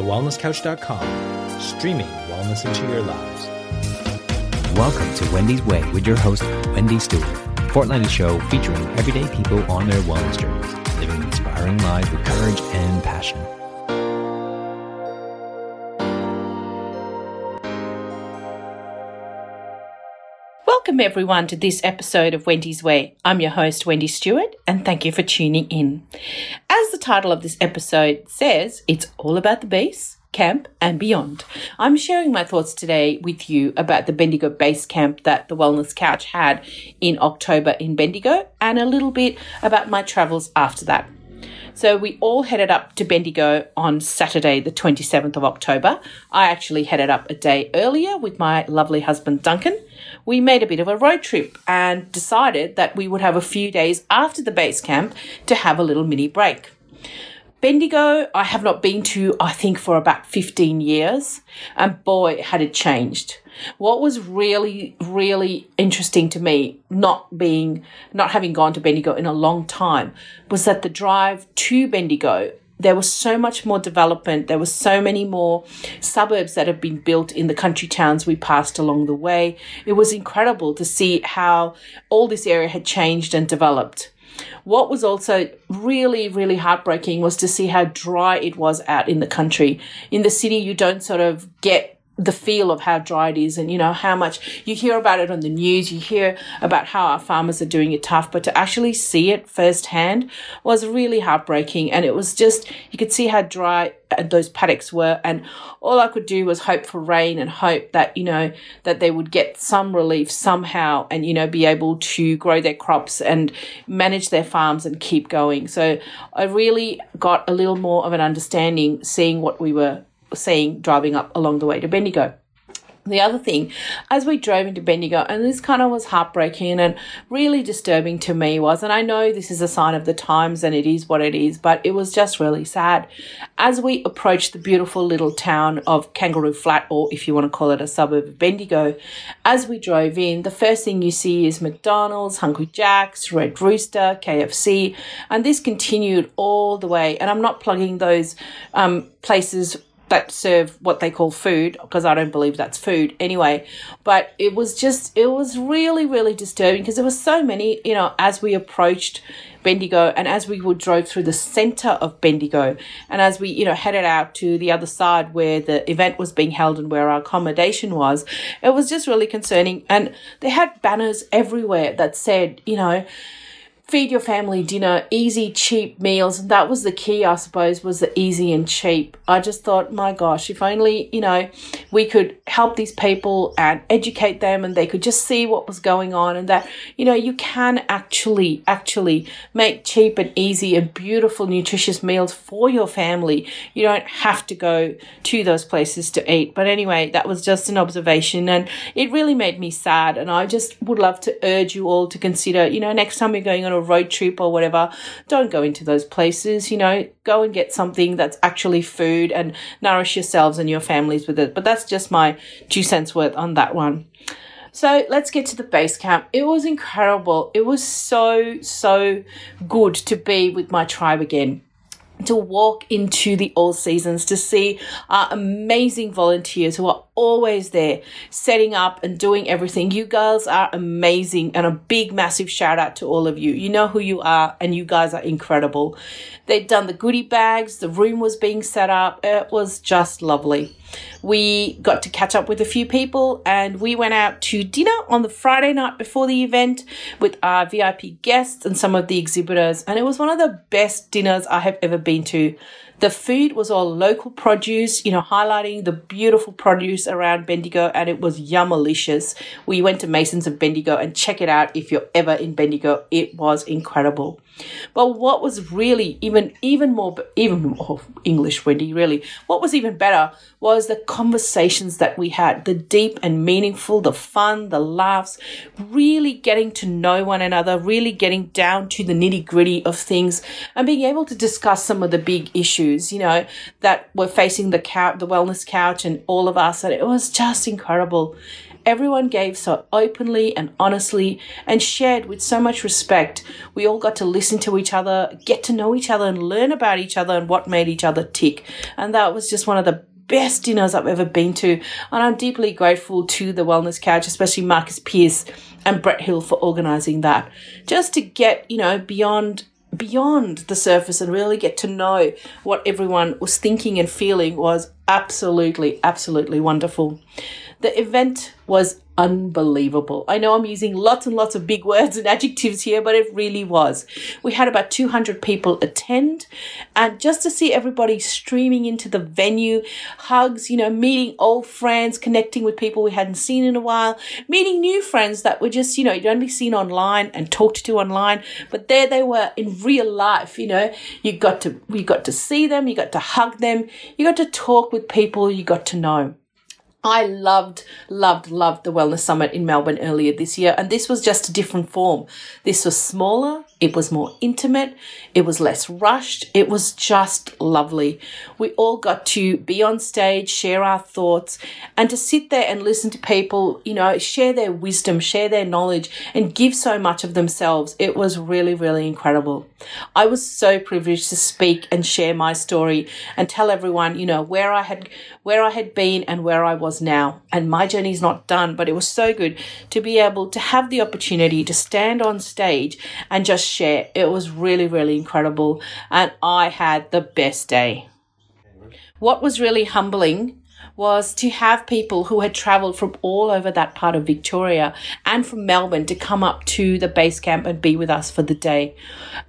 thewellnesscouch.com, streaming wellness into your lives. Welcome to Wendy's Way with your host, Wendy Stewart, a fortnightly show featuring everyday people on their wellness journeys, living inspiring lives with courage and passion. Welcome everyone to this episode of Wendy's Way. I'm your host Wendy Stewart and thank you for tuning in. As the title of this episode says, it's all about the base, camp and beyond. I'm sharing my thoughts today with you about the Bendigo base camp that the Wellness Couch had in October in Bendigo and a little bit about my travels after that. So we all headed up to Bendigo on Saturday, the 27th of October. I actually headed up a day earlier with my lovely husband, Duncan. We made a bit of a road trip and decided that we would have a few days after the base camp to have a little mini break. Bendigo, I have not been to, I think, for about 15 years, and boy, had it changed. What was really, really interesting to me, not having gone to Bendigo in a long time, was that the drive to Bendigo, there was so much more development. There were so many more suburbs that have been built in the country towns we passed along the way. It was incredible to see how all this area had changed and developed. What was also really, really heartbreaking was to see how dry it was out in the country. In the city, you don't sort of get the feel of how dry it is and, you know, how much you hear about it on the news. You hear about how our farmers are doing it tough, but to actually see it firsthand was really heartbreaking. And it was just, you could see how dry those paddocks were. And all I could do was hope for rain and hope that, you know, that they would get some relief somehow and, you know, be able to grow their crops and manage their farms and keep going. So I really got a little more of an understanding seeing what we were seeing driving up along the way to Bendigo. The other thing, as we drove into Bendigo, and this kind of was heartbreaking and really disturbing to me was, and I know this is a sign of the times and it is what it is, but it was just really sad. As we approached the beautiful little town of Kangaroo Flat, or if you want to call it a suburb of Bendigo, as we drove in, the first thing you see is McDonald's, Hungry Jack's, Red Rooster, KFC, and this continued all the way. And I'm not plugging those places that serve what they call food, because I don't believe that's food anyway. But it was just, it was really, really disturbing because there were so many, you know, as we approached Bendigo and as we drove through the centre of Bendigo and as we, you know, headed out to the other side where the event was being held and where our accommodation was, it was just really concerning. And they had banners everywhere that said, you know, feed your family dinner, easy, cheap meals. And that was the key, I suppose, was the easy and cheap. I just thought, my gosh, if only, you know, we could help these people and educate them and they could just see what was going on and that, you know, you can actually make cheap and easy and beautiful, nutritious meals for your family. You don't have to go to those places to eat. But anyway, that was just an observation and it really made me sad. And I just would love to urge you all to consider, you know, next time you're going on a road trip or whatever, don't go into those places, you know, go and get something that's actually food and nourish yourselves and your families with it. But that's just my 2 cents worth on that one. So let's get to the base camp. It was incredible. It was so good to be with my tribe again, to walk into the All Seasons, to see our amazing volunteers who are always there setting up and doing everything. You girls are amazing and a big, massive shout out to all of you. You know who you are and you guys are incredible. They'd done the goodie bags. The room was being set up. It was just lovely. We got to catch up with a few people and we went out to dinner on the Friday night before the event with our VIP guests and some of the exhibitors. And it was one of the best dinners I have ever been to. The food was all local produce, you know, highlighting the beautiful produce around Bendigo, and it was yummalicious. We went to Mason's of Bendigo and check it out if you're ever in Bendigo. It was incredible. But what was really even more English, Wendy, really, what was even better was the conversations that we had, the deep and meaningful, the fun, the laughs, really getting to know one another, really getting down to the nitty-gritty of things and being able to discuss some of the big issues, you know, that were facing the Wellness Couch and all of us. And it was just incredible. Everyone gave so openly and honestly and shared with so much respect. We all got to listen to each other, get to know each other and learn about each other and what made each other tick. And that was just one of the best dinners I've ever been to, and I'm deeply grateful to the Wellness Couch, especially Marcus Pierce and Brett Hill, for organising that, just to get, you know, beyond the surface and really get to know what everyone was thinking and feeling was absolutely wonderful. The event was unbelievable. I know I'm using lots and lots of big words and adjectives here, but it really was. We had about 200 people attend, and just to see everybody streaming into the venue, hugs, you know, meeting old friends, connecting with people we hadn't seen in a while, meeting new friends that were just, you know, you'd only seen online and talked to online, but there they were in real life, you know. You got to see them, you got to hug them, you got to talk with people you got to know. I loved the Wellness Summit in Melbourne earlier this year, and this was just a different form. This was smaller, it was more intimate, it was less rushed, it was just lovely. We all got to be on stage, share our thoughts, and to sit there and listen to people, you know, share their wisdom, share their knowledge, and give so much of themselves. It was really, really incredible. I was so privileged to speak and share my story and tell everyone, you know, where I had been and where I was now, and my journey's not done, but it was so good to be able to have the opportunity to stand on stage and just share. It was really, really incredible, and I had the best day. What was really humbling was to have people who had travelled from all over that part of Victoria and from Melbourne to come up to the base camp and be with us for the day.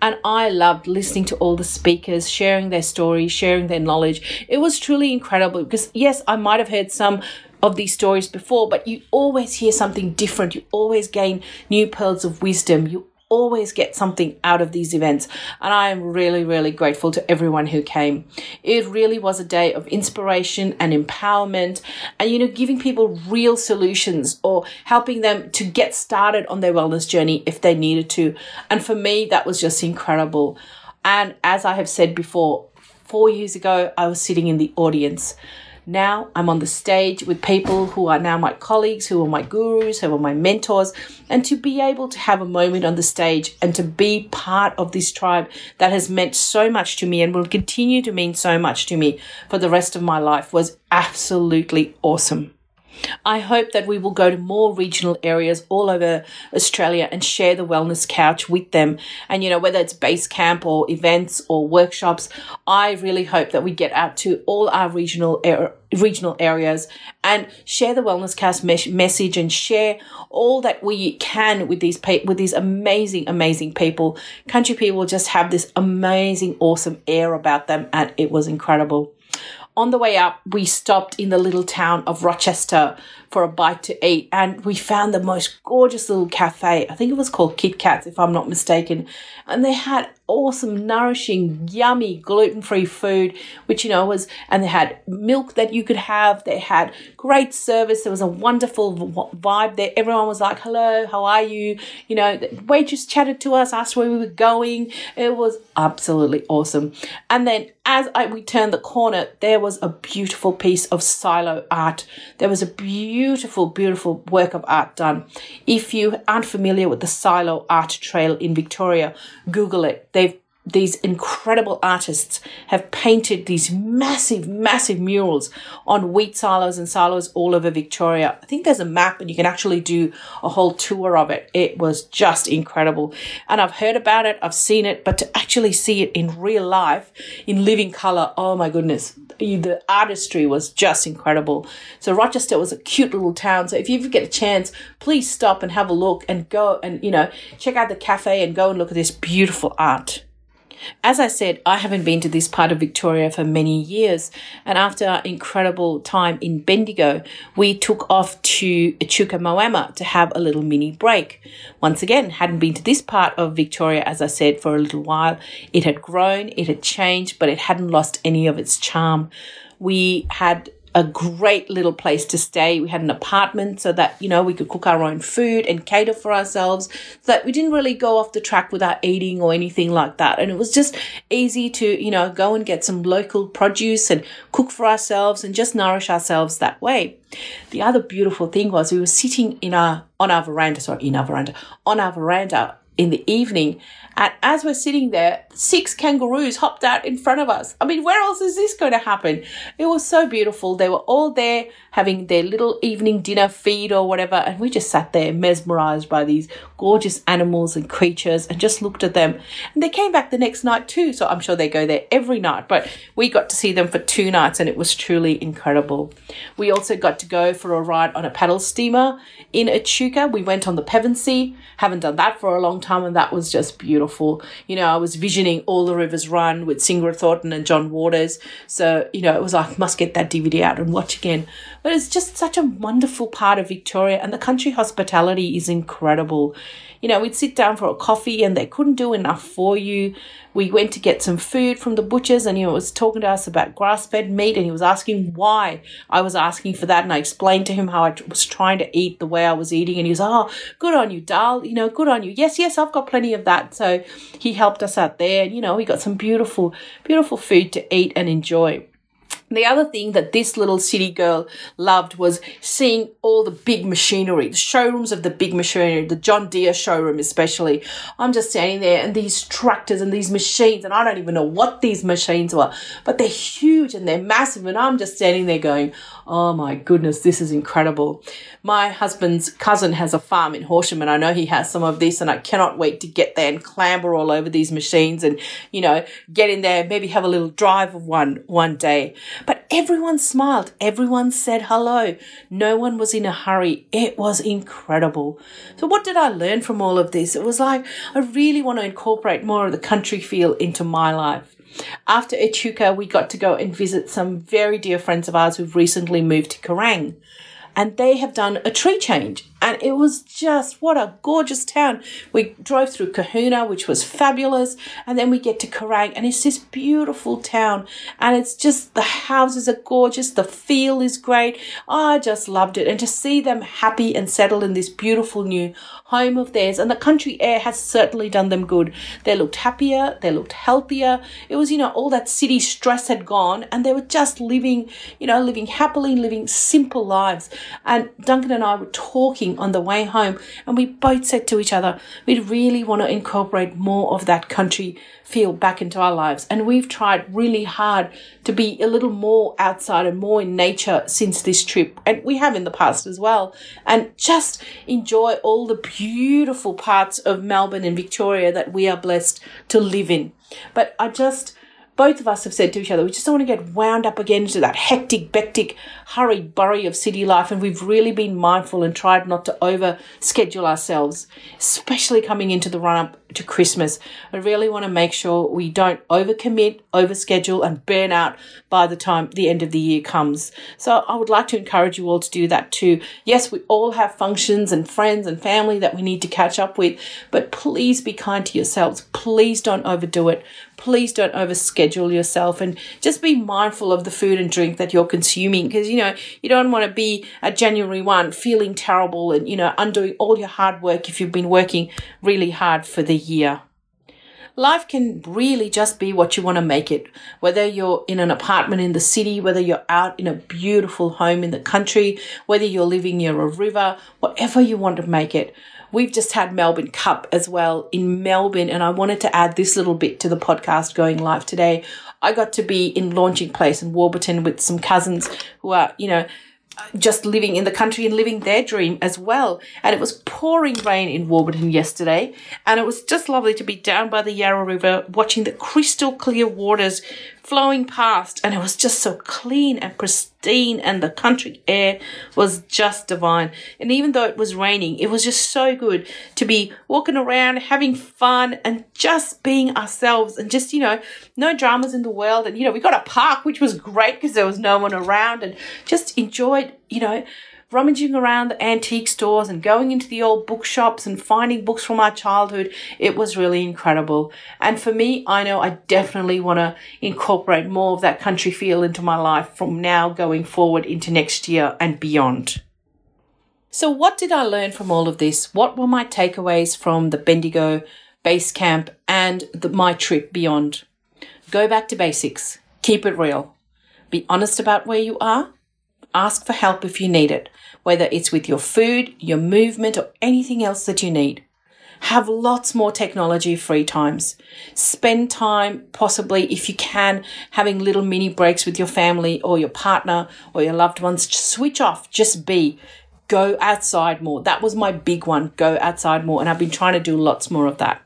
And I loved listening to all the speakers, sharing their stories, sharing their knowledge. It was truly incredible because, yes, I might have heard some of these stories before, but you always hear something different. You always gain new pearls of wisdom. You always get something out of these events, and I am really, really grateful to everyone who came. It really was a day of inspiration and empowerment and, you know, giving people real solutions or helping them to get started on their wellness journey if they needed to. And for me, that was just incredible. And as I have said before, 4 years ago, I was sitting in the audience. Now I'm on the stage with people who are now my colleagues, who are my gurus, who are my mentors, and to be able to have a moment on the stage and to be part of this tribe that has meant so much to me and will continue to mean so much to me for the rest of my life was absolutely awesome. I hope that we will go to more regional areas all over Australia and share the Wellness Couch with them. And, you know, whether it's base camp or events or workshops, I really hope that we get out to all our regional areas and share the Wellness Couch message and share all that we can with these amazing people. Country people just have this amazing, awesome air about them, and it was incredible. On the way up, we stopped in the little town of Rochester for a bite to eat, and we found the most gorgeous little cafe. I think it was called Kit Kats, if I'm not mistaken. And they had awesome, nourishing, yummy, gluten-free food, which, you know, was, and they had milk that you could have. They had great service. There was a wonderful vibe there. Everyone was like, hello, how are you? You know, the waitress chatted to us, asked where we were going. It was absolutely awesome. And then as we turned the corner, there was a beautiful piece of silo art. There was a beautiful work of art done. If you aren't familiar with the Silo Art Trail in Victoria, Google it. These incredible artists have painted these massive murals on wheat silos and silos all over Victoria. I think there's a map and you can actually do a whole tour of it. It was just incredible. And I've heard about it, I've seen it, but to actually see it in real life, in living colour, oh my goodness, the artistry was just incredible. So Rochester was a cute little town. So if you get a chance, please stop and have a look and go and, you know, check out the cafe and go and look at this beautiful art. As I said, I haven't been to this part of Victoria for many years, and after our incredible time in Bendigo, we took off to Echuca Moama to have a little mini break. Once again, hadn't been to this part of Victoria, as I said, for a little while. It had grown, it had changed, but it hadn't lost any of its charm. We had a great little place to stay. We had an apartment so that, you know, we could cook our own food and cater for ourselves, so that we didn't really go off the track without eating or anything like that. And it was just easy to, you know, go and get some local produce and cook for ourselves and just nourish ourselves that way. The other beautiful thing was we were sitting on our veranda in the evening, and as we're sitting there, 6 kangaroos hopped out in front of us. I mean, where else is this going to happen? It was so beautiful. They were all there having their little evening dinner feed or whatever, and we just sat there mesmerized by these gorgeous animals and creatures and just looked at them. And they came back the next night too, so I'm sure they go there every night, but we got to see them for 2 nights and it was truly incredible. We also got to go for a ride on a paddle steamer in Echuca. We went on the Pevensey, haven't done that for a long time, and that was just beautiful. You know, I was visioning All the Rivers Run with Sigrid Thornton and John Waters, so, you know, it was like, must get that DVD out and watch again. But it's just such a wonderful part of Victoria, and the country hospitality is incredible. You know, we'd sit down for a coffee and they couldn't do enough for you. We went to get some food from the butchers and he was talking to us about grass-fed meat, and he was asking why I was asking for that, and I explained to him how I was trying to eat the way I was eating, and he was, oh, good on you, Dal, you know, good on you. Yes, I've got plenty of that. So he helped us out there, and, you know, we got some beautiful, beautiful food to eat and enjoy. The other thing that this little city girl loved was seeing all the big machinery, the showrooms of the big machinery, the John Deere showroom especially. I'm just standing there and these tractors and these machines, and I don't even know what these machines were, but they're huge and they're massive, and I'm just standing there going, oh my goodness, this is incredible. My husband's cousin has a farm in Horsham, and I know he has some of this, and I cannot wait to get there and clamber all over these machines and, you know, get in there, maybe have a little drive of one day. But everyone smiled. Everyone said hello. No one was in a hurry. It was incredible. So what did I learn from all of this? It was like, I really want to incorporate more of the country feel into my life. After Echuca, we got to go and visit some very dear friends of ours who've recently moved to Kerrang. And they have done a tree change. And it was just, what a gorgeous town. We drove through Kahuna, which was fabulous. And then we get to Kerrang, and it's this beautiful town. And it's just, the houses are gorgeous. The feel is great. I just loved it. And to see them happy and settled in this beautiful new home of theirs. And the country air has certainly done them good. They looked happier. They looked healthier. It was, you know, all that city stress had gone. And they were just living happily, living simple lives. And Duncan and I were talking on the way home, and we both said to each other, we really want to incorporate more of that country feel back into our lives. And we've tried really hard to be a little more outside and more in nature since this trip, and we have in the past as well, and just enjoy all the beautiful parts of Melbourne and Victoria that we are blessed to live in. But both of us have said to each other, we just don't want to get wound up again into that hectic, bectic, hurry-burry of city life, and we've really been mindful and tried not to over-schedule ourselves, especially coming into the run-up to Christmas. I really want to make sure we don't over-commit, over-schedule, and burn out by the time the end of the year comes. So I would like to encourage you all to do that too. Yes, we all have functions and friends and family that we need to catch up with, but please be kind to yourselves. Please don't overdo it. Please don't overschedule yourself, and just be mindful of the food and drink that you're consuming, because, you know, you don't want to be at January 1 feeling terrible and, you know, undoing all your hard work if you've been working really hard for the year. Life can really just be what you want to make it, whether you're in an apartment in the city, whether you're out in a beautiful home in the country, whether you're living near a river, whatever you want to make it. We've just had Melbourne Cup as well in Melbourne, and I wanted to add this little bit to the podcast going live today. I got to be in Launching Place in Warburton with some cousins who are, you know, just living in the country and living their dream as well. And it was pouring rain in Warburton yesterday, and it was just lovely to be down by the Yarrow River watching the crystal clear waters flowing past, and it was just so clean and pristine, and the country air was just divine. And even though it was raining, it was just so good to be walking around, having fun, and just being ourselves, and just, you know, no dramas in the world. And, you know, we got a park, which was great because there was no one around, and just enjoyed, you know, rummaging around the antique stores and going into the old bookshops and finding books from our childhood. It was really incredible. And for me, I know I definitely want to incorporate more of that country feel into my life from now going forward into next year and beyond. So what did I learn from all of this? What were my takeaways from the Bendigo base camp and my trip beyond? Go back to basics. Keep it real. Be honest about where you are. Ask for help if you need it, whether it's with your food, your movement, or anything else that you need. Have lots more technology free times. Spend time, possibly, if you can, having little mini breaks with your family or your partner or your loved ones. Just switch off. Just be. Go outside more. That was my big one. Go outside more. And I've been trying to do lots more of that.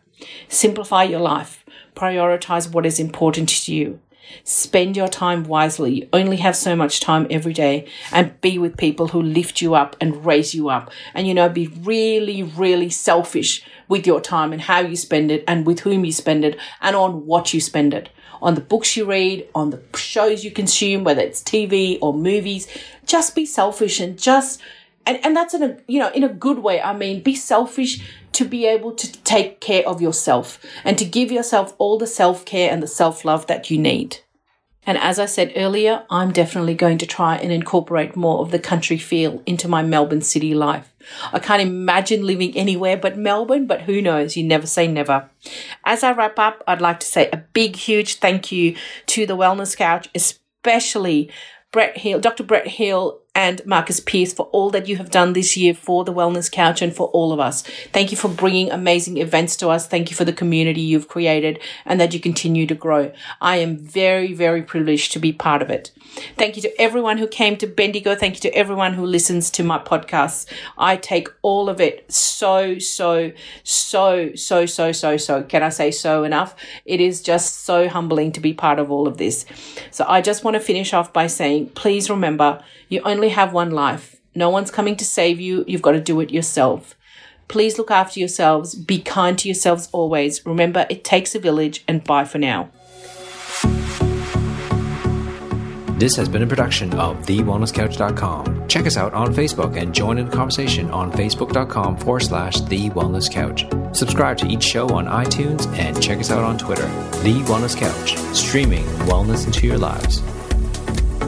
Simplify your life. Prioritize what is important to you. Spend your time wisely. You only have so much time every day, and be with people who lift you up and raise you up. And, you know, be really, really selfish with your time and how you spend it and with whom you spend it and on what you spend it. On the books you read, on the shows you consume, whether it's TV or movies. Just be selfish and just... And that's in a, you know, in a good way. I mean, be selfish to be able to take care of yourself and to give yourself all the self-care and the self-love that you need. And as I said earlier, I'm definitely going to try and incorporate more of the country feel into my Melbourne city life. I can't imagine living anywhere but Melbourne, but who knows? You never say never. As I wrap up, I'd like to say a big, huge thank you to the Wellness Couch, especially Brett Hill, Dr. Brett Hill and Marcus Pierce, for all that you have done this year for the Wellness Couch and for all of us. Thank you for bringing amazing events to us. Thank you for the community you've created and that you continue to grow. I am very, very privileged to be part of it. Thank you to everyone who came to Bendigo. Thank you to everyone who listens to my podcasts. I take all of it so. Can I say so enough? It is just so humbling to be part of all of this. So I just want to finish off by saying, please remember, you only have one life. No one's coming to save you. You've got to do it yourself. Please look after yourselves. Be kind to yourselves always. Remember, it takes a village, and bye for now. This has been a production of TheWellnessCouch.com. Check us out on Facebook and join in the conversation on Facebook.com/TheWellnessCouch. Subscribe to each show on iTunes and check us out on Twitter. The Wellness Couch, streaming wellness into your lives.